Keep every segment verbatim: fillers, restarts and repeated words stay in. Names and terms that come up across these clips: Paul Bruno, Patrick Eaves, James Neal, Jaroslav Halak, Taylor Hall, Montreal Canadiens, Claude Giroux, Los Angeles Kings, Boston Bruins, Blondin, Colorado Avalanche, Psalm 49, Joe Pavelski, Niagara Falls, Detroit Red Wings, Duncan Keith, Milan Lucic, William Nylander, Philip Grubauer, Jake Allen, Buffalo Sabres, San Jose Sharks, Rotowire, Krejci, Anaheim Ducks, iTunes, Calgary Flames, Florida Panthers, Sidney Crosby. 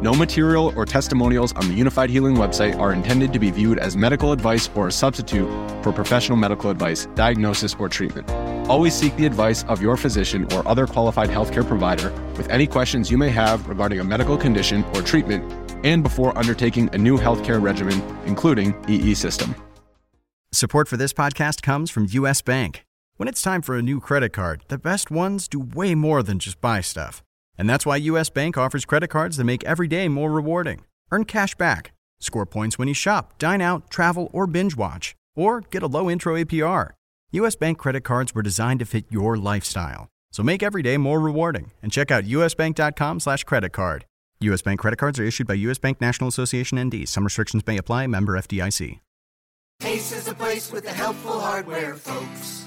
No material or testimonials on the Unified Healing website are intended to be viewed as medical advice or a substitute for professional medical advice, diagnosis, or treatment. Always seek the advice of your physician or other qualified healthcare provider with any questions you may have regarding a medical condition or treatment and before undertaking a new healthcare regimen, including E E System. Support for this podcast comes from U S. Bank. When it's time for a new credit card, the best ones do way more than just buy stuff. And that's why U S. Bank offers credit cards that make every day more rewarding. Earn cash back, score points when you shop, dine out, travel, or binge watch, or get a low intro A P R. U S. Bank credit cards were designed to fit your lifestyle. So make every day more rewarding and check out usbank.com slash credit card. U S. Bank credit cards are issued by U S. Bank National Association N D. Some restrictions may apply. Member F D I C. Ace is a place with the helpful hardware, folks.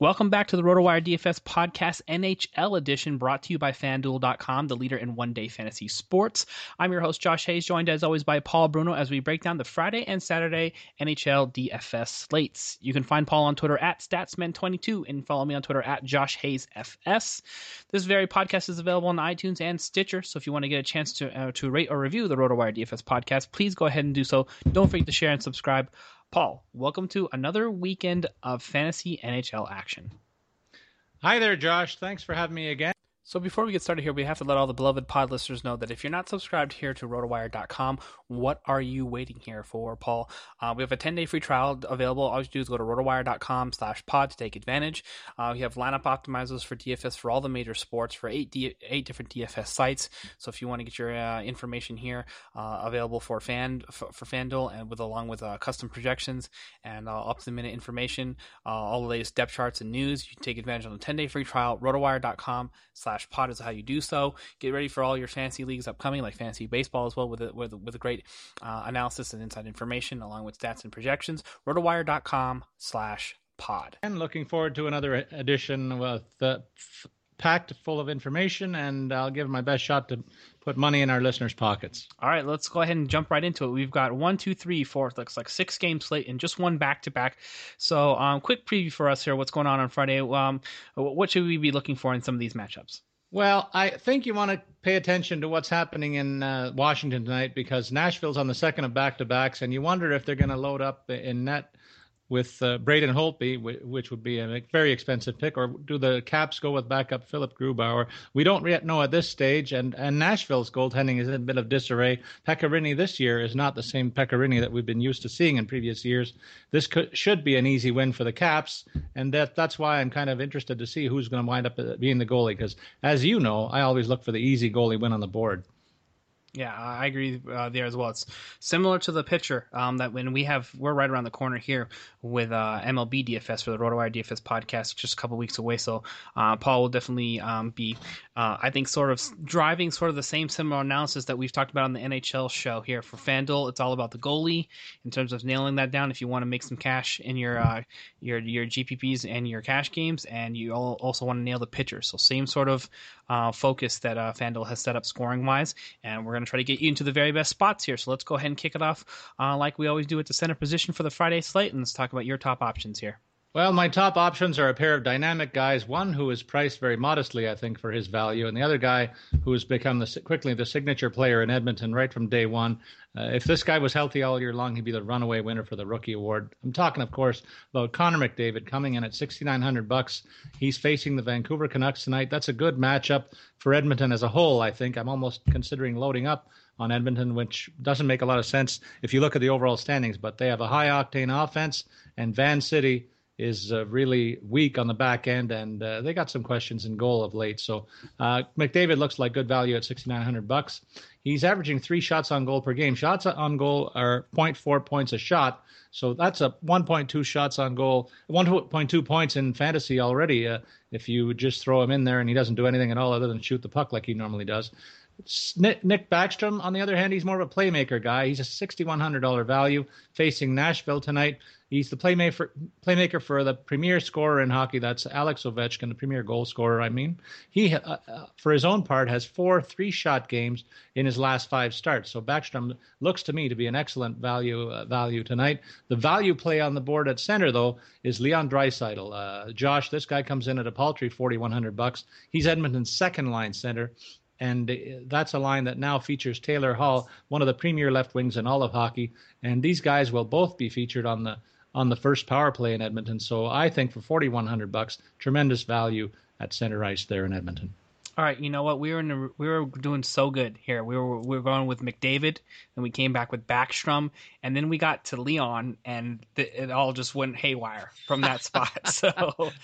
Welcome back to the Rotowire D F S Podcast N H L edition, brought to you by FanDuel dot com, the leader in one-day fantasy sports. I'm your host, Josh Hayes, joined as always by Paul Bruno as we break down the Friday and Saturday N H L D F S slates. You can find Paul on Twitter at Statsman twenty-two and follow me on Twitter at Josh Hayes F S. This very podcast is available on iTunes and Stitcher, so if you want to get a chance to, uh, to rate or review the Rotowire D F S Podcast, please go ahead and do so. Don't forget to share and subscribe. Paul, welcome to another weekend of fantasy N H L action. Hi there, Josh. Thanks for having me again. So before we get started here, we have to let all the beloved pod listeners know that if you're not subscribed here to rotowire dot com, what are you waiting here for, Paul? Uh, we have a ten-day free trial available. All you do is go to rotowire.com slash pod to take advantage. Uh, we have lineup optimizers for D F S for all the major sports for eight D- eight different D F S sites. So if you want to get your uh, information here, uh, available for fan for, for FanDuel and with along with uh, custom projections and uh, up-to-the-minute information, uh, all the latest depth charts and news, you can take advantage on the ten-day free trial. Rotowire.com slash pod is how you do so. Get ready for all your fantasy leagues upcoming, like fantasy baseball as well, with a, with a, with a great Uh, analysis and inside information along with stats and projections. Rotowire.com slash pod. And looking forward to another edition with uh, f- packed full of information, and I'll give my best shot to put money in our listeners' pockets. All right, let's go ahead and jump right into it. We've got one, two, three, four, looks like six game slate and just one back to back. So um, quick preview for us here. What's going on on Friday? Um, what should we be looking for in some of these matchups? Well, I think you want to pay attention to what's happening in uh, Washington tonight, because Nashville's on the second of back-to-backs, and you wonder if they're going to load up in net with uh, Braden Holtby, w- which would be a very expensive pick, or do the Caps go with backup Philip Grubauer? We don't yet know at this stage, and, and Nashville's goaltending is in a bit of disarray. Pacioretty this year is not the same Pacioretty that we've been used to seeing in previous years. This could, should be an easy win for the Caps, and that that's why I'm kind of interested to see who's going to wind up being the goalie, because as you know, I always look for the easy goalie win on the board. Yeah, I agree uh, there as well. It's similar to the pitcher um, that when we have, we're right around the corner here with uh, M L B D F S for the Rotowire D F S podcast, just a couple weeks away. So uh, Paul will definitely um, be, uh, I think, sort of driving sort of the same similar analysis that we've talked about on the N H L show here for FanDuel. It's all about the goalie in terms of nailing that down. If you want to make some cash in your uh, your your G P Ps and your cash games, and you all also want to nail the pitcher, so same sort of uh, focus that uh, FanDuel has set up scoring wise, and we're going to try to get you into the very best spots here. So let's go ahead and kick it off uh, like we always do at the center position for the Friday slate, and let's talk about your top options here. Well, my top options are a pair of dynamic guys, one who is priced very modestly, I think, for his value, and the other guy who has become the, quickly the signature player in Edmonton right from day one. Uh, if this guy was healthy all year long, he'd be the runaway winner for the rookie award. I'm talking, of course, about Connor McDavid coming in at sixty-nine hundred bucks. He's facing the Vancouver Canucks tonight. That's a good matchup for Edmonton as a whole, I think. I'm almost considering loading up on Edmonton, which doesn't make a lot of sense if you look at the overall standings, but they have a high-octane offense, and Van City is uh, really weak on the back end, and uh, they got some questions in goal of late. So uh, McDavid looks like good value at sixty-nine hundred bucks. He's averaging three shots on goal per game. Shots on goal are zero point four points a shot, so that's a one point two shots on goal, one point two points in fantasy already uh, if you just throw him in there and he doesn't do anything at all other than shoot the puck like he normally does. Nick Backstrom, on the other hand, he's more of a playmaker guy. He's a sixty-one hundred dollars value facing Nashville tonight. He's the playmaker playmaker for the premier scorer in hockey. That's Alex Ovechkin, the premier goal scorer, I mean. He, uh, for his own part, has four three-shot games in his last five starts. So Backstrom looks to me to be an excellent value uh, value tonight. The value play on the board at center, though, is Leon Dreisaitl. Uh, Josh, this guy comes in at a paltry forty-one hundred bucks. He's Edmonton's second-line center. And that's a line that now features Taylor Hall, one of the premier left wings in all of hockey. And these guys will both be featured on the on the first power play in Edmonton. So I think for forty-one hundred bucks, tremendous value at center ice there in Edmonton. All right, you know what? We were in a, we were doing so good here. We were we were going with McDavid, and we came back with Backstrom, and then we got to Leon, and th- it all just went haywire from that spot. So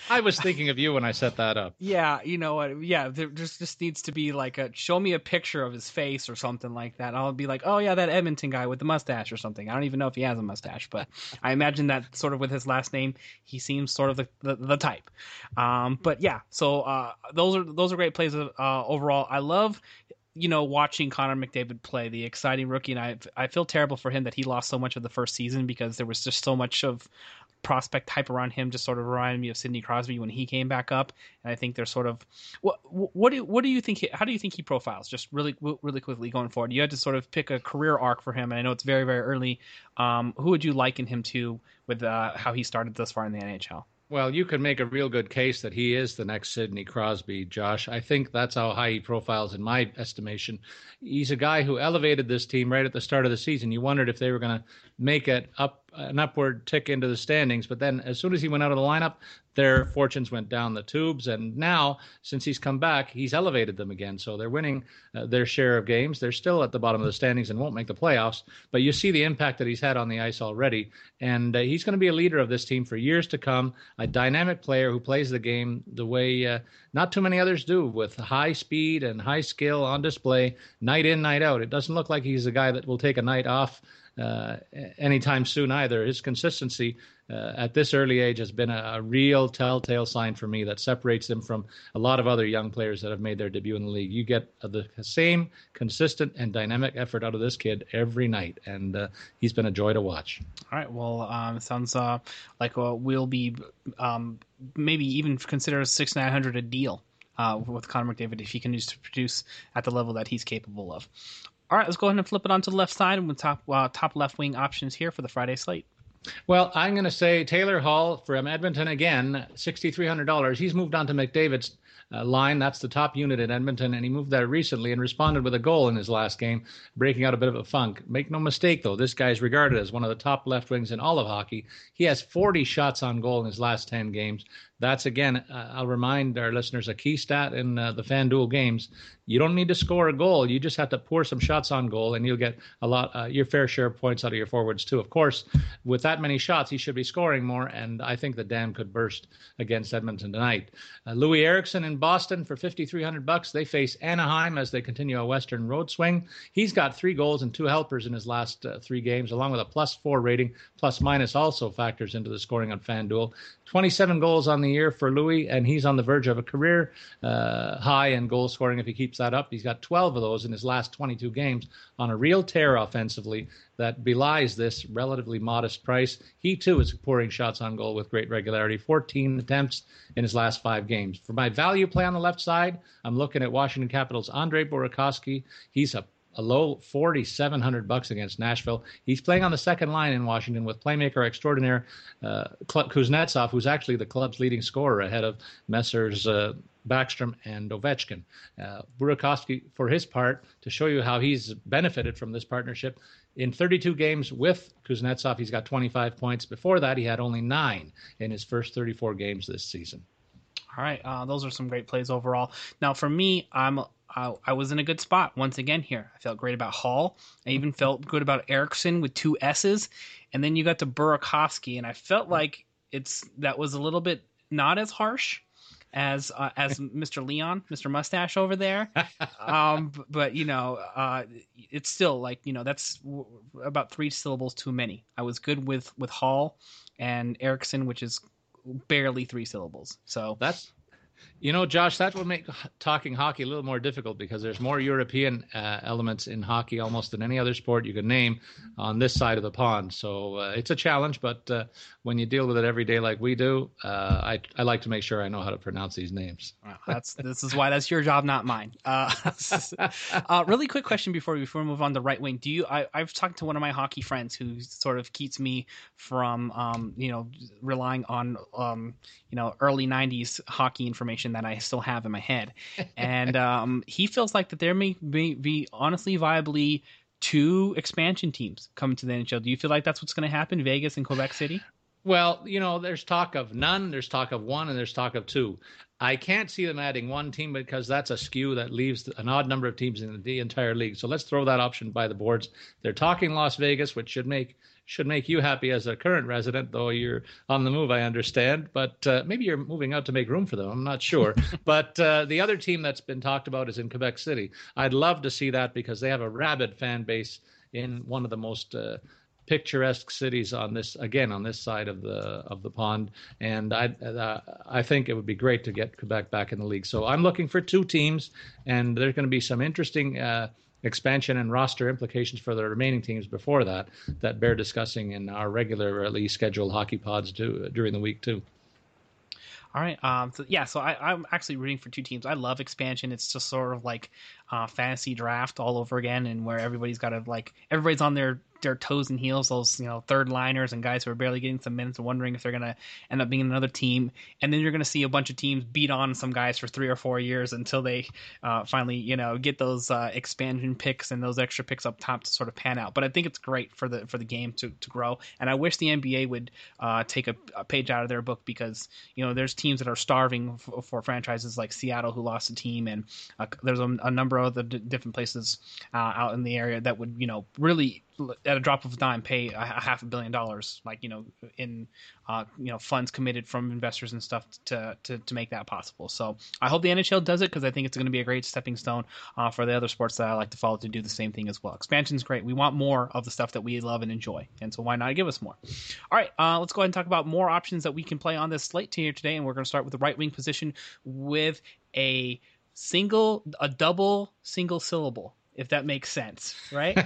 I was thinking of you when I set that up. Yeah, you know what? Yeah, there just just needs to be like a show me a picture of his face or something like that. I'll be like, oh yeah, that Edmonton guy with the mustache or something. I don't even know if he has a mustache, but I imagine that sort of with his last name, he seems sort of the the, the type. Um, but yeah, so uh, those are those are great plays. Uh, overall, I love, you know, watching Connor McDavid play, the exciting rookie, and I I feel terrible for him that he lost so much of the first season because there was just so much of prospect hype around him. Just sort of reminded me of Sidney Crosby when he came back up, and I think they're sort of what what do what do you think? He, how do you think he profiles? Just really really quickly going forward, you had to sort of pick a career arc for him, and I know it's very very early. Um, who would you liken him to with uh, how he started thus far in the N H L? Well, you could make a real good case that he is the next Sidney Crosby, Josh. I think that's how high he profiles in my estimation. He's a guy who elevated this team right at the start of the season. You wondered if they were going to make it up an upward tick into the standings, but then as soon as he went out of the lineup, their fortunes went down the tubes, and now, since he's come back, he's elevated them again, so they're winning uh, their share of games. They're still at the bottom of the standings and won't make the playoffs, but you see the impact that he's had on the ice already, and uh, he's going to be a leader of this team for years to come, a dynamic player who plays the game the way uh, not too many others do, with high speed and high skill on display, night in, night out. It doesn't look like he's a guy that will take a night off Uh, anytime soon either. His consistency uh, at this early age has been a, a real telltale sign for me that separates him from a lot of other young players that have made their debut in the league. You get the same consistent and dynamic effort out of this kid every night, and uh, he's been a joy to watch. All right, well, um, sounds uh, like uh, we'll be um, maybe even consider sixty-nine hundred a deal uh, with Connor McDavid if he can just produce at the level that he's capable of. All right, let's go ahead and flip it onto the left side and with top uh, top left wing options here for the Friday slate. Well, I'm going to say Taylor Hall from Edmonton again, sixty-three hundred dollars. He's moved on to McDavid's uh, line. That's the top unit in Edmonton, and he moved there recently and responded with a goal in his last game, breaking out a bit of a funk. Make no mistake, though, this guy's regarded as one of the top left wings in all of hockey. He has forty shots on goal in his last ten games. That's, again, uh, I'll remind our listeners, a key stat in uh, the FanDuel games. You don't need to score a goal. You just have to pour some shots on goal, and you'll get a lot, uh, your fair share of points out of your forwards, too. Of course, with that that many shots, he should be scoring more, and I think the dam could burst against Edmonton tonight. Uh, Louis Erickson in Boston for fifty-three hundred bucks. They face Anaheim as they continue a Western road swing. He's got three goals and two helpers in his last uh, three games, along with a plus four rating. Plus minus also factors into the scoring on FanDuel. twenty-seven goals on the year for Louis, and he's on the verge of a career uh, high in goal scoring if he keeps that up. He's got twelve of those in his last twenty-two games, on a real tear offensively that belies this relatively modest price. He, too, is pouring shots on goal with great regularity, fourteen attempts in his last five games. For my value play on the left side, I'm looking at Washington Capitals' Andre Burakovsky. He's a A low forty-seven hundred bucks against Nashville. He's playing on the second line in Washington with playmaker extraordinaire uh, Kuznetsov, who's actually the club's leading scorer ahead of Messrs. Uh, Backstrom and Ovechkin. Uh, Burakovsky, for his part, to show you how he's benefited from this partnership, in thirty-two games with Kuznetsov, he's got twenty-five points. Before that, he had only nine in his first thirty-four games this season. All right, uh, those are some great plays overall. Now, for me, I'm I, I was in a good spot once again here. I felt great about Hall. I even felt good about Erickson with two S's. And then you got to Burakovsky, and I felt like it's that was a little bit not as harsh as uh, as Mister Leon, Mister Mustache over there. Um, but, you know, uh, it's still like, you know, that's w- about three syllables too many. I was good with, with Hall and Erickson, which is barely three syllables. So that's... You know, Josh, that would make talking hockey a little more difficult because there's more European uh, elements in hockey almost than any other sport you could name on this side of the pond. So uh, it's a challenge, but uh, when you deal with it every day like we do, uh, I, I like to make sure I know how to pronounce these names. Wow, that's this is why that's your job, not mine. Uh, uh, really quick question before, before we move on to right wing. Do you? I, I've talked to one of my hockey friends who sort of keeps me from, um, you know, relying on, um, you know, early nineties hockey information that I still have in my head. And um, he feels like that there may be, be honestly, viably two expansion teams coming to the N H L. Do you feel like that's what's going to happen, Vegas and Quebec City? Well, you know, there's talk of none, there's talk of one, and there's talk of two. I can't see them adding one team because that's a skew that leaves an odd number of teams in the entire league. So let's throw that option by the boards. They're talking Las Vegas, which should make should make you happy as a current resident, though you're on the move, I understand. But uh, maybe you're moving out to make room for them. I'm not sure. But uh, the other team that's been talked about is in Quebec City. I'd love to see that because they have a rabid fan base in one of the most uh, picturesque cities on this, again, on this side of the of the pond. And I uh, I think it would be great to get Quebec back in the league. So I'm looking for two teams, and there's going to be some interesting uh expansion and roster implications for the remaining teams before that that bear discussing in our regularly scheduled hockey pods too, during the week too. All right. Um, so yeah, so I, I'm actually rooting for two teams. I love expansion. It's just sort of like uh, fantasy draft all over again, and where everybody's got to like everybody's on their their toes and heels, those, you know, third liners and guys who are barely getting some minutes and wondering if they're going to end up being another team. And then you're going to see a bunch of teams beat on some guys for three or four years until they uh, finally, you know, get those uh, expansion picks and those extra picks up top to sort of pan out. But I think it's great for the for the game to, to grow. And I wish the N B A would uh, take a, a page out of their book because, you know, there's teams that are starving for, for franchises like Seattle who lost a team. And uh, there's a, a number of other d- different places uh, out in the area that would, you know, really – at a drop of a dime, pay a half a billion dollars, like, you know, in uh, you know, funds committed from investors and stuff to to to make that possible. So I hope the N H L does it because I think it's going to be a great stepping stone uh, for the other sports that I like to follow to do the same thing as well. Expansion's great. We want more of the stuff that we love and enjoy, and so why not give us more? All right, uh, let's go ahead and talk about more options that we can play on this slate here today, and we're going to start with the right wing position with a single, a double single syllable. If that makes sense, right?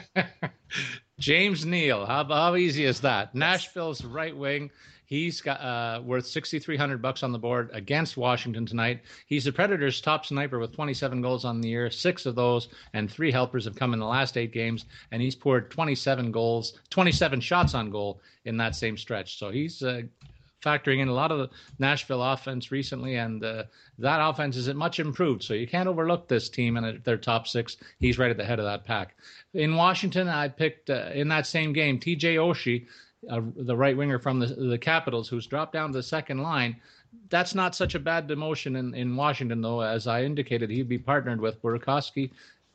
James Neal, how, how easy is that? Nashville's right wing. He's got uh, worth sixty-three hundred bucks on the board against Washington tonight. He's the Predators' top sniper with twenty-seven goals on the year. Six of those and three helpers have come in the last eight games, and he's poured twenty-seven goals, twenty-seven shots on goal in that same stretch. So he's uh, factoring in a lot of the Nashville offense recently, and uh, that offense is much improved. So you can't overlook this team and their top six. He's right at the head of that pack. In Washington, I picked uh, in that same game, T J. Oshie, uh, the right winger from the, the Capitals, who's dropped down to the second line. That's not such a bad demotion in, in Washington, though. As I indicated, he'd be partnered with Burakovsky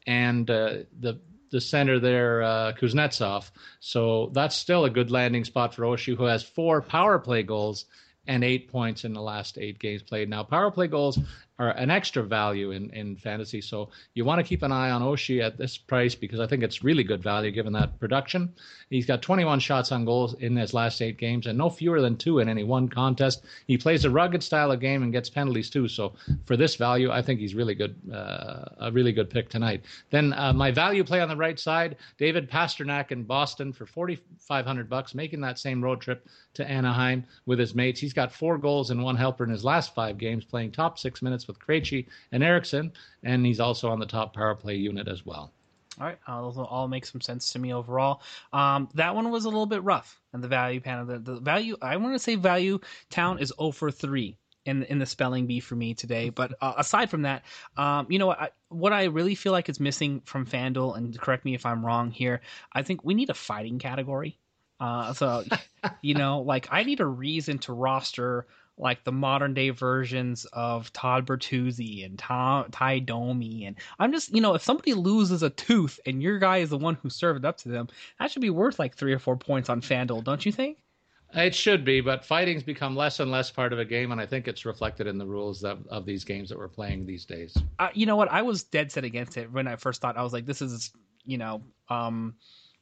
and uh, the the center there, uh, Kuznetsov. So that's still a good landing spot for Oshie, who has four power play goals and eight points in the last eight games played. Now, power play goals are an extra value in, in fantasy, so you want to keep an eye on Oshie at this price because I think it's really good value given that production. He's got twenty-one shots on goals in his last eight games and no fewer than two in any one contest. He plays a rugged style of game and gets penalties too, so for this value, I think he's really good, uh, a really good pick tonight. Then uh, my value play on the right side, David Pastrnak in Boston for forty-five hundred bucks, making that same road trip to Anaheim with his mates. He's got four goals and one helper in his last five games, playing top six minutes with Krejci and Erickson, and he's also on the top power play unit as well. All right, uh, those will all make some sense to me overall. Um, that one was a little bit rough, and the value panel, the, the value, I want to say value town is zero for three in in the spelling bee for me today. But uh, aside from that, um, you know what? I, What I really feel like is missing from FanDuel, and correct me if I'm wrong here, I think we need a fighting category. Uh, so, you know, like I need a reason to roster like the modern day versions of Todd Bertuzzi and Tom, Ty Domi. And I'm just, you know, if somebody loses a tooth and your guy is the one who served up to them, that should be worth like three or four points on FanDuel, don't you think? It should be, but fighting's become less and less part of a game, and I think it's reflected in the rules of, of these games that we're playing these days. Uh, you know what? I was dead set against it when I first thought. I was like, this is, you know, um,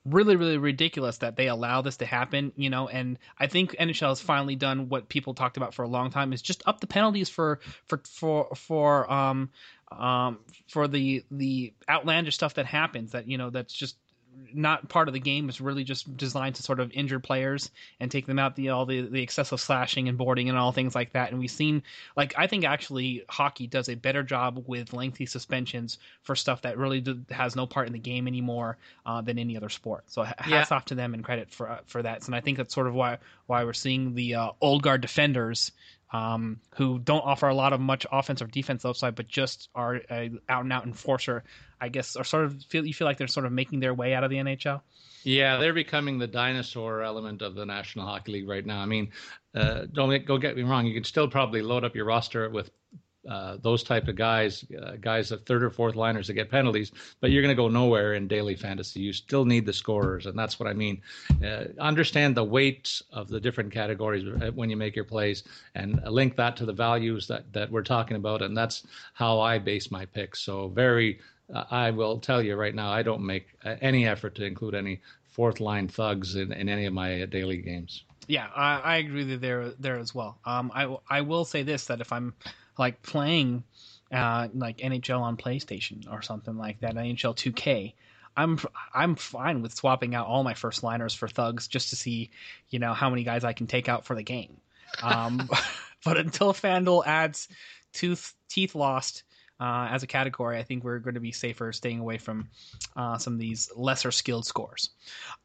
really, really ridiculous that they allow this to happen, you know, and I think N H L has finally done what people talked about for a long time, is just up the penalties for for for for um um for the the outlandish stuff that happens, that, you know, that's just not part of the game. It's really just designed to sort of injure players and take them out, the all the, the excessive slashing and boarding and all things like that. And we've seen, like, I think actually hockey does a better job with lengthy suspensions for stuff that really do, has no part in the game anymore uh, than any other sport. So hats yeah. off to them and credit for uh, for that. And I think that's sort of why why we're seeing the uh, old guard defenders um, who don't offer a lot of much offense or defense upside, but just are uh, out and out enforcer, I guess, or sort of feel you feel like they're sort of making their way out of the N H L. Yeah, they're becoming the dinosaur element of the National Hockey League right now. I mean, uh, don't go get me wrong. You can still probably load up your roster with uh, those type of guys, uh, guys that third or fourth liners that get penalties, but you're going to go nowhere in daily fantasy. You still need the scorers. And that's what I mean. Uh, understand the weights of the different categories when you make your plays and link that to the values that, that we're talking about. And that's how I base my picks. So very, uh, I will tell you right now, I don't make any effort to include any fourth line thugs in, in any of my daily games. Yeah, I, I agree with you there, there as well. Um, I, I will say this, that if I'm, like playing uh, like N H L on PlayStation or something like that, N H L two K, I'm I'm fine with swapping out all my first liners for thugs just to see, you know, how many guys I can take out for the game. Um, but until FanDuel adds tooth teeth lost uh, as a category, I think we're going to be safer staying away from uh, some of these lesser skilled scores.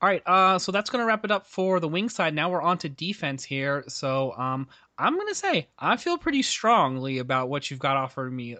All right, uh, so that's going to wrap it up for the wing side. Now we're on to defense here, so. Um, I'm going to say I feel pretty strongly about what you've got offered me.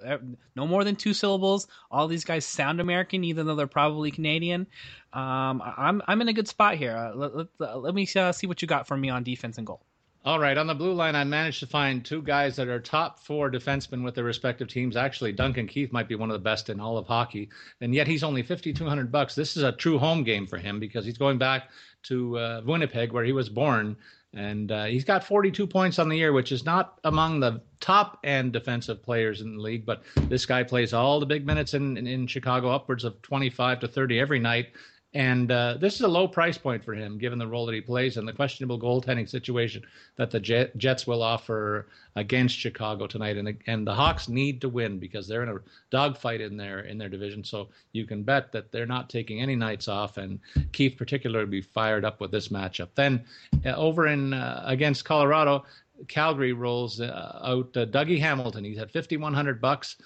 No more than two syllables. All these guys sound American, even though they're probably Canadian. Um, I'm I'm in a good spot here. Uh, let, let, let me uh, see what you got for me on defense and goal. All right. On the blue line, I managed to find two guys that are top four defensemen with their respective teams. Actually, Duncan Keith might be one of the best in all of hockey, and yet he's only fifty-two hundred bucks. This is a true home game for him because he's going back to uh, Winnipeg, where he was born. And uh, he's got forty-two points on the year, which is not among the top-end defensive players in the league. But this guy plays all the big minutes in, in, in Chicago, upwards of twenty-five to thirty every night. And uh, this is a low price point for him, given the role that he plays and the questionable goaltending situation that the Jet, Jets will offer against Chicago tonight. And, and the Hawks need to win because they're in a dogfight in their in their division. So you can bet that they're not taking any nights off. And Keith particularly will be fired up with this matchup. Then uh, over in uh, against Colorado, Calgary rolls uh, out uh, Dougie Hamilton. He's at fifty-one hundred bucks.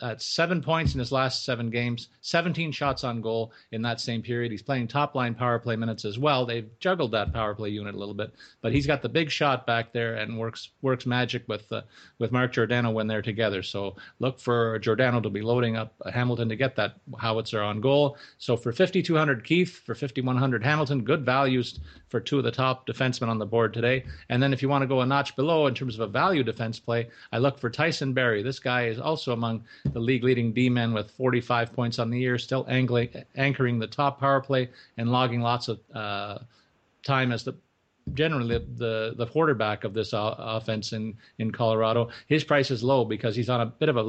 At seven points in his last seven games, seventeen shots on goal in that same period. He's playing top-line power play minutes as well. They've juggled that power play unit a little bit, but he's got the big shot back there and works works magic with uh, with Mark Giordano when they're together. So look for Giordano to be loading up Hamilton to get that howitzer on goal. So for fifty-two hundred Keith, for fifty-one hundred Hamilton, good values for two of the top defensemen on the board today. And then if you want to go a notch below in terms of a value defense play, I look for Tyson Berry. This guy is also among the league-leading D-men with forty-five points on the year, still angling, anchoring the top power play and logging lots of uh, time as the generally the the quarterback of this o- offense in, in Colorado. His price is low because he's on a bit of a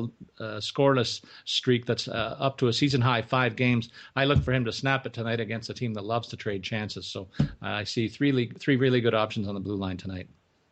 uh, scoreless streak that's uh, up to a season-high five games. I look for him to snap it tonight against a team that loves to trade chances. So uh, I see three le- three really good options on the blue line tonight.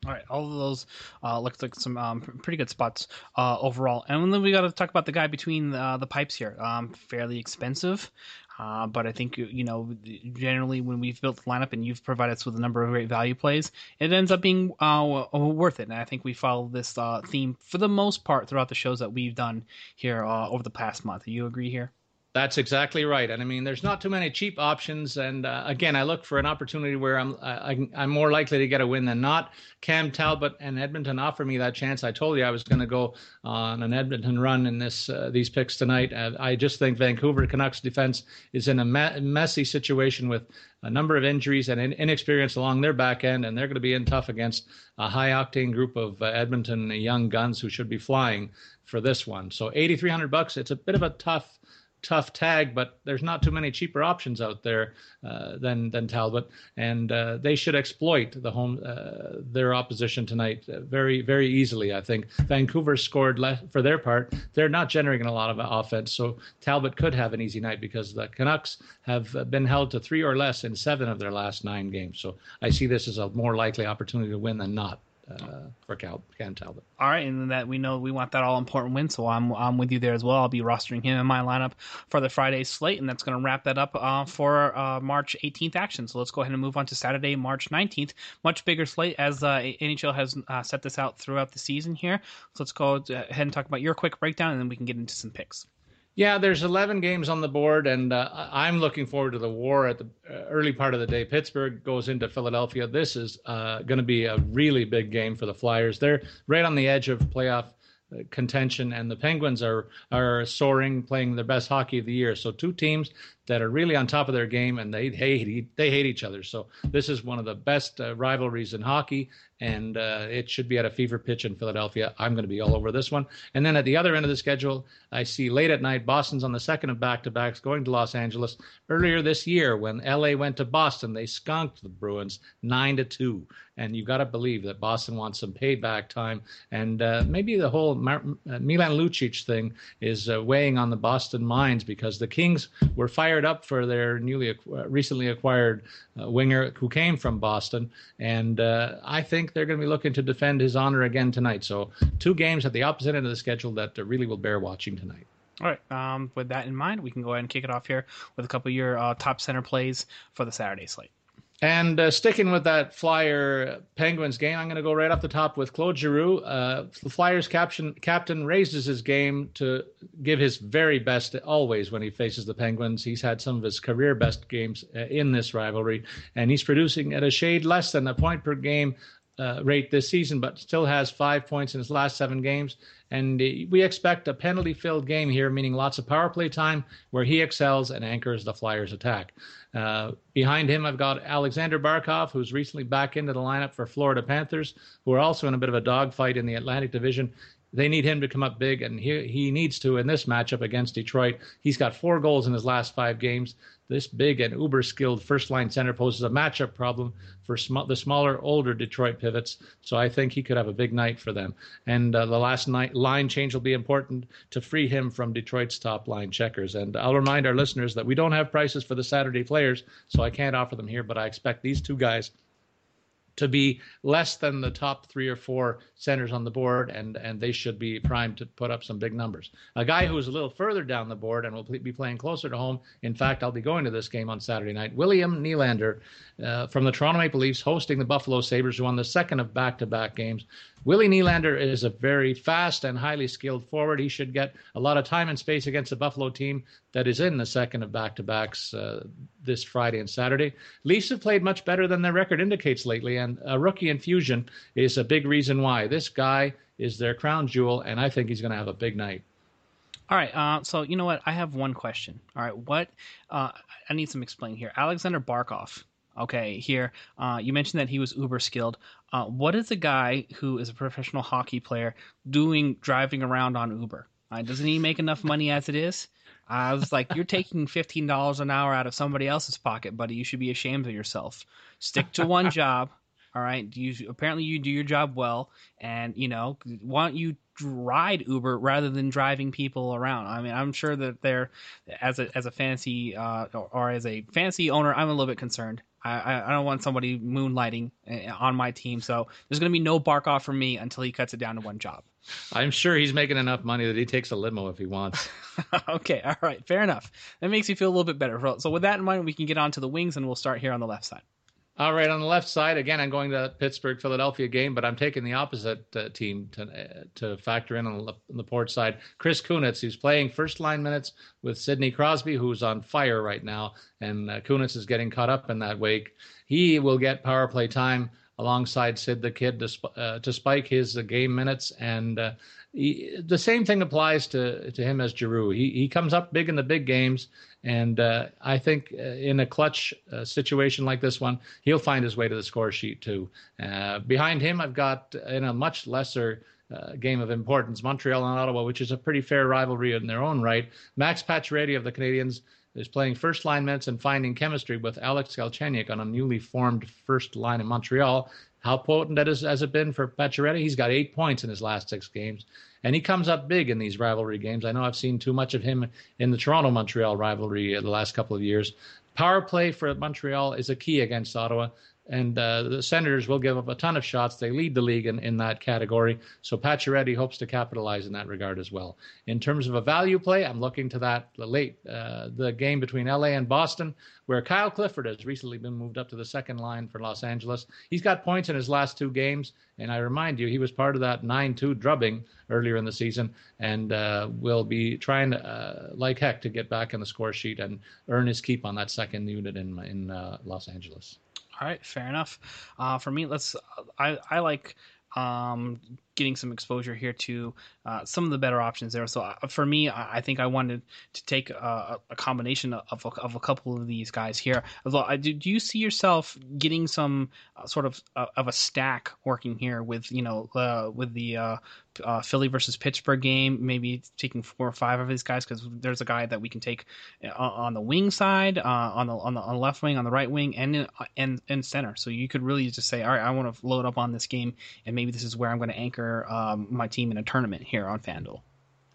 All right, all of those uh, look like some um, pretty good spots uh, overall. And then we got to talk about the guy between uh, the pipes here. Um, fairly expensive. Uh, but I think, you know, generally when we've built the lineup and you've provided us with a number of great value plays, it ends up being uh, worth it. And I think we follow this uh, theme for the most part throughout the shows that we've done here uh, over the past month. Do you agree here? That's exactly right. And I mean, there's not too many cheap options. And uh, again, I look for an opportunity where I'm I, I'm more likely to get a win than not. Cam Talbot and Edmonton offer me that chance. I told you I was going to go on an Edmonton run in this uh, these picks tonight. Uh, I just think Vancouver Canucks defense is in a ma- messy situation with a number of injuries and in- inexperience along their back end. And they're going to be in tough against a high-octane group of uh, Edmonton young guns who should be flying for this one. So eighty-three hundred bucks. It's a bit of a tough tough tag, but there's not too many cheaper options out there uh, than than Talbot, and uh, they should exploit the home uh, their opposition tonight very, very easily. I think Vancouver scored less for their part. They're not generating a lot of offense, so Talbot could have an easy night because the Canucks have been held to three or less in seven of their last nine games. So I see this as a more likely opportunity to win than not. Uh, for Cal, Cam Talbot. All right, and that we know we want that all important win, so I'm I'm with you there as well. I'll be rostering him in my lineup for the Friday slate, and that's going to wrap that up uh, for uh, March eighteenth action. So let's go ahead and move on to Saturday, March nineteenth. Much bigger slate as uh, N H L has uh, set this out throughout the season here. So let's go ahead and talk about your quick breakdown, and then we can get into some picks. Yeah, there's eleven games on the board, and uh, I'm looking forward to the war at the early part of the day. Pittsburgh goes into Philadelphia. This is uh, going to be a really big game for the Flyers. They're right on the edge of playoff contention, and the Penguins are are soaring, playing their best hockey of the year. So two teams that are really on top of their game, and they hate they hate each other. So this is one of the best uh, rivalries in hockey, and uh, it should be at a fever pitch in Philadelphia. I'm going to be all over this one. And then at the other end of the schedule, I see late at night, Boston's on the second of back-to-backs going to Los Angeles. Earlier this year, when L A went to Boston, they skunked the Bruins nine to two. And you've got to believe that Boston wants some payback time. And uh, maybe the whole Mar- uh, Milan Lucic thing is uh, weighing on the Boston minds because the Kings were fired up for their newly uh, recently acquired uh, winger who came from Boston. And uh, I think they're going to be looking to defend his honor again tonight. So two games at the opposite end of the schedule that uh, really will bear watching tonight. All right. Um, with that in mind, we can go ahead and kick it off here with a couple of your uh, top center plays for the Saturday slate. And uh, sticking with that Flyer-Penguins game, I'm going to go right off the top with Claude Giroux. Uh, the Flyers captain, captain raises his game to give his very best always when he faces the Penguins. He's had some of his career best games uh, in this rivalry, and he's producing at a shade less than a point per game uh, rate this season, but still has five points in his last seven games. And we expect a penalty-filled game here, meaning lots of power play time where he excels and anchors the Flyers' attack. Uh, behind him, I've got Alexander Barkov, who's recently back into the lineup for Florida Panthers, who are also in a bit of a dogfight in the Atlantic Division. They need him to come up big, and he, he needs to in this matchup against Detroit. He's got four goals in his last five games. This big and uber-skilled first-line center poses a matchup problem for sm- the smaller, older Detroit pivots, so I think he could have a big night for them. And uh, the last night line change will be important to free him from Detroit's top-line checkers. And I'll remind our listeners that we don't have prices for the Saturday players, so I can't offer them here, but I expect these two guys to be less than the top three or four centers on the board, and, and they should be primed to put up some big numbers. A guy who is a little further down the board and will be playing closer to home, in fact, I'll be going to this game on Saturday night, William Nylander uh, from the Toronto Maple Leafs hosting the Buffalo Sabres, who won the second of back-to-back games. Willie Nylander is a very fast and highly skilled forward. He should get a lot of time and space against the Buffalo team that is in the second of back-to-backs uh, this Friday and Saturday. Leafs have played much better than their record indicates lately, and a rookie infusion is a big reason why. This guy is their crown jewel, and I think he's going to have a big night. All right, uh, so you know what? I have one question. All right, what? Uh, I need some explaining here. Alexander Barkov. Okay, here, uh, you mentioned that he was uber skilled. Uh, what is a guy who is a professional hockey player doing driving around on Uber? Uh, doesn't he make enough money as it is? I was like, you're taking fifteen dollars an hour out of somebody else's pocket, buddy. You should be ashamed of yourself. Stick to one job. All right. You apparently you do your job well, and you know, why don't you ride Uber rather than driving people around? I mean, I'm sure that they're as a as a fancy uh, or, or as a fancy owner, I'm a little bit concerned. I, I don't want somebody moonlighting on my team, so there's going to be no bark off from me until he cuts it down to one job. I'm sure he's making enough money that he takes a limo if he wants. Okay, all right, fair enough. That makes me feel a little bit better. So with that in mind, we can get on to the wings, and we'll start here on the left side. All right, on the left side, again, I'm going to Pittsburgh-Philadelphia game, but I'm taking the opposite uh, team to uh, to factor in on the, on the port side. Chris Kunitz, who's playing first-line minutes with Sidney Crosby, who's on fire right now, and uh, Kunitz is getting caught up in that wake. He will get power play time alongside Sid the Kid to, uh, to spike his uh, game minutes, and uh, he, the same thing applies to, to him as Giroux. He, he comes up big in the big games, and uh, I think uh, in a clutch uh, situation like this one, he'll find his way to the score sheet too. Uh, behind him, I've got, in a much lesser uh, game of importance, Montreal and Ottawa, which is a pretty fair rivalry in their own right. Max Pacioretty of the Canadiens is playing first-line minutes and finding chemistry with Alex Galchenyuk on a newly formed first line in Montreal. How potent that is, has it been for Pacioretty? He's got eight points in his last six games, and he comes up big in these rivalry games. I know I've seen too much of him in the Toronto-Montreal rivalry the last couple of years. Power play for Montreal is a key against Ottawa, and uh, the Senators will give up a ton of shots. They lead the league in, in that category, so Pacioretty hopes to capitalize in that regard as well. In terms of a value play, I'm looking to that late, uh, the game between L A and Boston, where Kyle Clifford has recently been moved up to the second line for Los Angeles. He's got points in his last two games, and I remind you, he was part of that nine two drubbing earlier in the season, and uh, will be trying, uh, like heck, to get back on the score sheet and earn his keep on that second unit in, in uh, Los Angeles. All right, fair enough. Uh, for me, let's. I I like um, getting some exposure here to uh, some of the better options there. So uh, for me, I, I think I wanted to take a, a combination of of, of a couple of these guys here. Although, I, do, do you see yourself getting some uh, sort of uh, of a stack working here with you know uh, with the uh, uh, Philly versus Pittsburgh game? Maybe taking four or five of these guys, because there's a guy that we can take on the wing side, uh, on the on the on the left wing, on the right wing, and and and center. So you could really just say, all right, I want to load up on this game, and maybe this is where I'm going to anchor Um, my team in a tournament here on FanDuel.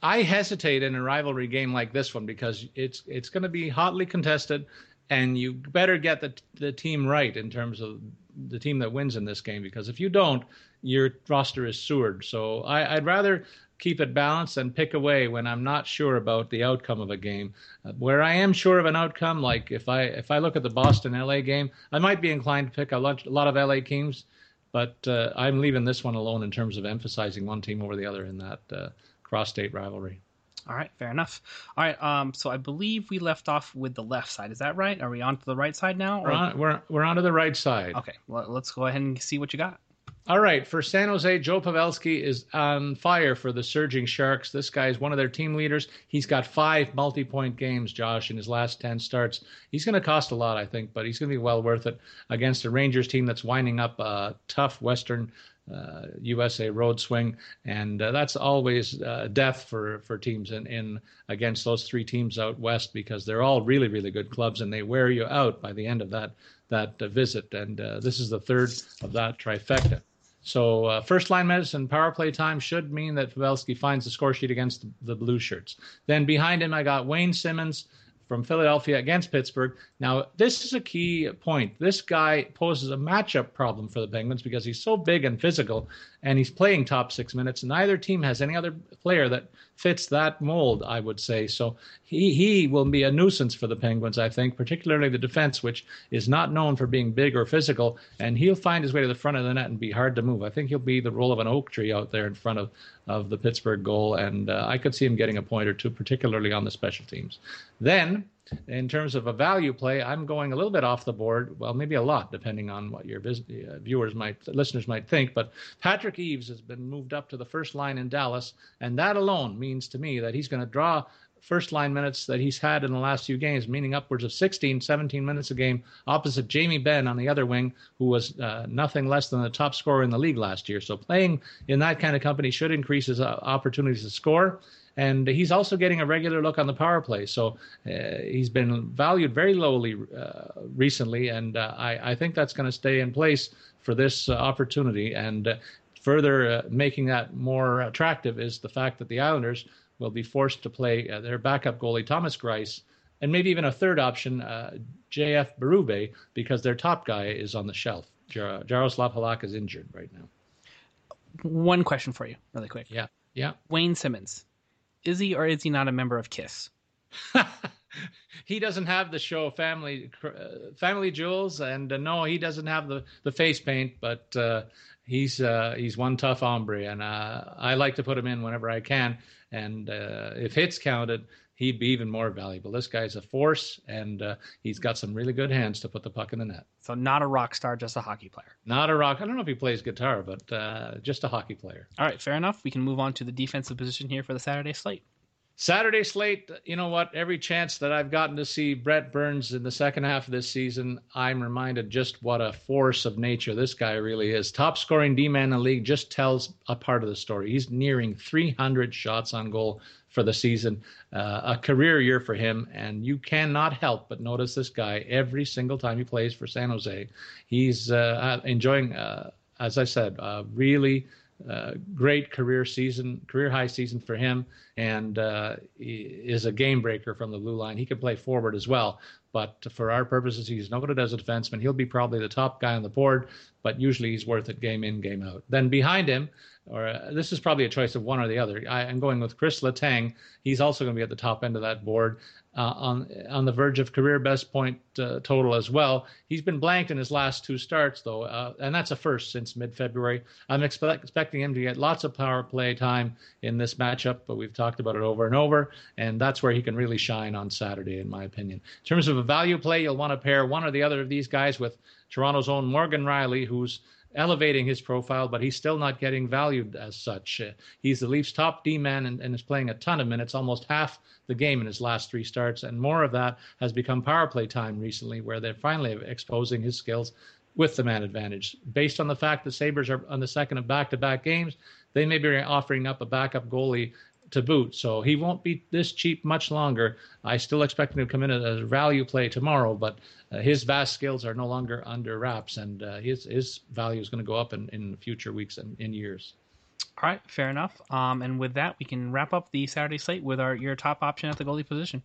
I hesitate in a rivalry game like this one because it's it's going to be hotly contested, and you better get the the team right in terms of the team that wins in this game, because if you don't, your roster is sewered. So I, I'd rather keep it balanced and pick away when I'm not sure about the outcome of a game. Uh, where I am sure of an outcome, like if I if I look at the Boston L A game, I might be inclined to pick a lot, a lot of L A teams. But uh, I'm leaving this one alone in terms of emphasizing one team over the other in that uh, cross-state rivalry. All right, fair enough. All right, um, so I believe we left off with the left side. Is that right? Are we on to the right side now? Or... We're, on, we're, we're on to the right side. Okay, well, let's go ahead and see what you got. All right, for San Jose, Joe Pavelski is on fire for the surging Sharks. This guy is one of their team leaders. He's got five multi-point games, Josh, in his last ten starts. He's going to cost a lot, I think, but he's going to be well worth it against a Rangers team that's winding up a tough Western uh, U S A road swing, and uh, that's always uh, death for, for teams in, in against those three teams out west, because they're all really, really good clubs, and they wear you out by the end of that, that uh, visit, and uh, this is the third of that trifecta. So uh, first-line minutes and power play time should mean that Pavelski finds the score sheet against the, the Blue Shirts. Then behind him, I got Wayne Simmons from Philadelphia against Pittsburgh. Now, this is a key point. This guy poses a matchup problem for the Penguins because he's so big and physical, and he's playing top six minutes. Neither team has any other player that fits that mold, I would say. So he, he will be a nuisance for the Penguins, I think, particularly the defense, which is not known for being big or physical, and he'll find his way to the front of the net and be hard to move. I think he'll be the role of an oak tree out there in front of, of the Pittsburgh goal, and uh, I could see him getting a point or two, particularly on the special teams. Then, in terms of a value play, I'm going a little bit off the board. Well, maybe a lot, depending on what your viewers might, listeners might think. But Patrick Eaves has been moved up to the first line in Dallas, and that alone means to me that he's going to draw first line minutes that he's had in the last few games, meaning upwards of sixteen, seventeen minutes a game, opposite Jamie Benn on the other wing, who was uh, nothing less than the top scorer in the league last year. So playing in that kind of company should increase his uh, opportunities to score. And he's also getting a regular look on the power play. So uh, he's been valued very lowly uh, recently, and uh, I, I think that's going to stay in place for this uh, opportunity. And uh, further uh, making that more attractive is the fact that the Islanders will be forced to play uh, their backup goalie, Thomas Greiss, and maybe even a third option, uh, J F Berube, because their top guy is on the shelf. Jar- Jaroslav Halak is injured right now. One question for you really quick. Yeah, yeah. Wayne Simmons. Is he or is he not a member of KISS? He doesn't have the show Family uh, Family Jewels, and uh, no, he doesn't have the, the face paint, but uh, he's uh, he's one tough hombre, and uh, I like to put him in whenever I can, and uh, if hits counted, he'd be even more valuable. This guy's a force, and uh, he's got some really good hands to put the puck in the net. So not a rock star, just a hockey player. Not a rock. I don't know if he plays guitar, but uh, just a hockey player. All right, fair enough. We can move on to the defensive position here for the Saturday slate. Saturday slate, you know what? Every chance that I've gotten to see Brent Burns in the second half of this season, I'm reminded just what a force of nature this guy really is. Top scoring D-man in the league just tells a part of the story. He's nearing three hundred shots on goal for the season, uh, a career year for him, and you cannot help but notice this guy every single time he plays for San Jose. He's uh, enjoying, uh, as I said, uh, really uh, great career season, career high season for him, and uh, is a game breaker from the blue line. He can play forward as well, but for our purposes, he's no good as a defenseman. He'll be probably the top guy on the board, but usually he's worth it game in, game out. Then behind him, or uh, this is probably a choice of one or the other. I, I'm going with Chris Letang. He's also going to be at the top end of that board, uh, on on the verge of career best point uh, total as well. He's been blanked in his last two starts, though, uh, and that's a first since mid-February. I'm expect, expecting him to get lots of power play time in this matchup, but we've talked about it over and over, and that's where he can really shine on Saturday, in my opinion. In terms of a value play, you'll want to pair one or the other of these guys with Toronto's own Morgan Rielly, who's elevating his profile, but he's still not getting valued as such. Uh, he's the Leafs' top D-man and, and is playing a ton of minutes, almost half the game in his last three starts, and more of that has become power play time recently, where they're finally exposing his skills with the man advantage. Based on the fact that Sabres are on the second of back-to-back games, they may be offering up a backup goalie to boot, so he won't be this cheap much longer. I still expect him to come in as a value play tomorrow, but uh, his vast skills are no longer under wraps, and uh, his his value is going to go up in, in future weeks and in years. All right, fair enough. Um, and with that, we can wrap up the Saturday slate with our your top option at the goalie position.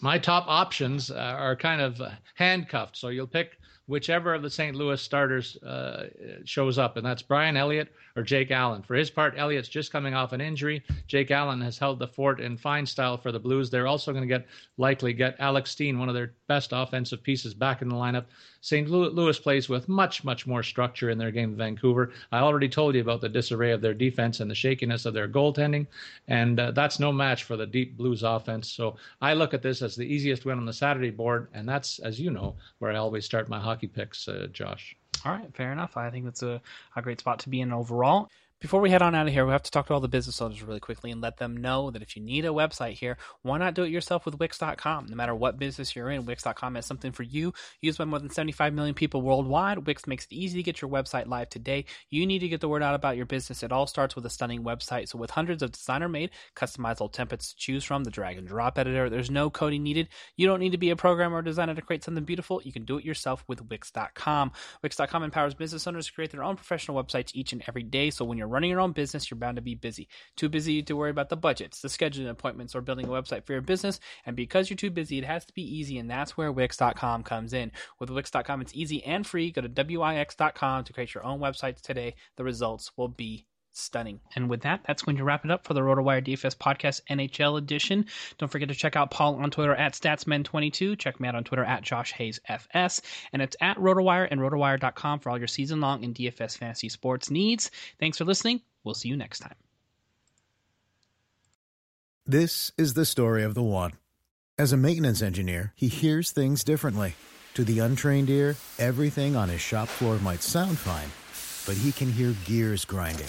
My top options uh, are kind of handcuffed, so you'll pick whichever of the Saint Louis starters uh, shows up, and that's Brian Elliott or Jake Allen. For his part, Elliott's just coming off an injury. Jake Allen has held the fort in fine style for the Blues. They're also going to get likely get Alex Steen, one of their best offensive pieces, back in the lineup. Saint Louis plays with much, much more structure in their game with Vancouver. I already told you about the disarray of their defense and the shakiness of their goaltending, and uh, that's no match for the deep Blues offense. So I look at this as the easiest win on the Saturday board, and that's, as you know, where I always start my hockey picks, uh, Josh. All right, fair enough. I think that's a, a great spot to be in overall. Before we head on out of here, we have to talk to all the business owners really quickly and let them know that if you need a website here, why not do it yourself with Wix dot com? No matter what business you're in, Wix dot com has something for you. Used by more than seventy-five million people worldwide, Wix makes it easy to get your website live today. You need to get the word out about your business. It all starts with a stunning website. So with hundreds of designer-made, customizable templates to choose from, the drag-and-drop editor, there's no coding needed. You don't need to be a programmer or designer to create something beautiful. You can do it yourself with Wix dot com. Wix dot com empowers business owners to create their own professional websites each and every day. So when you're running your own business, you're bound to be busy. Too busy to worry about the budgets, the scheduling appointments, or building a website for your business. And because you're too busy, it has to be easy, and that's where Wix dot com comes in. With Wix dot com, it's easy and free. Go to Wix dot com to create your own websites today. The results will be stunning. And with that, that's going to wrap it up for the Rotowire D F S Podcast N H L edition. Don't forget to check out Paul on Twitter at Statsman twenty-two. Check me out on Twitter at Josh Hayes F S. And it's at Rotowire and Rotowire dot com for all your season-long and D F S fantasy sports needs. Thanks for listening. We'll see you next time. This is the story of the one. As a maintenance engineer, he hears things differently. To the untrained ear, everything on his shop floor might sound fine, but he can hear gears grinding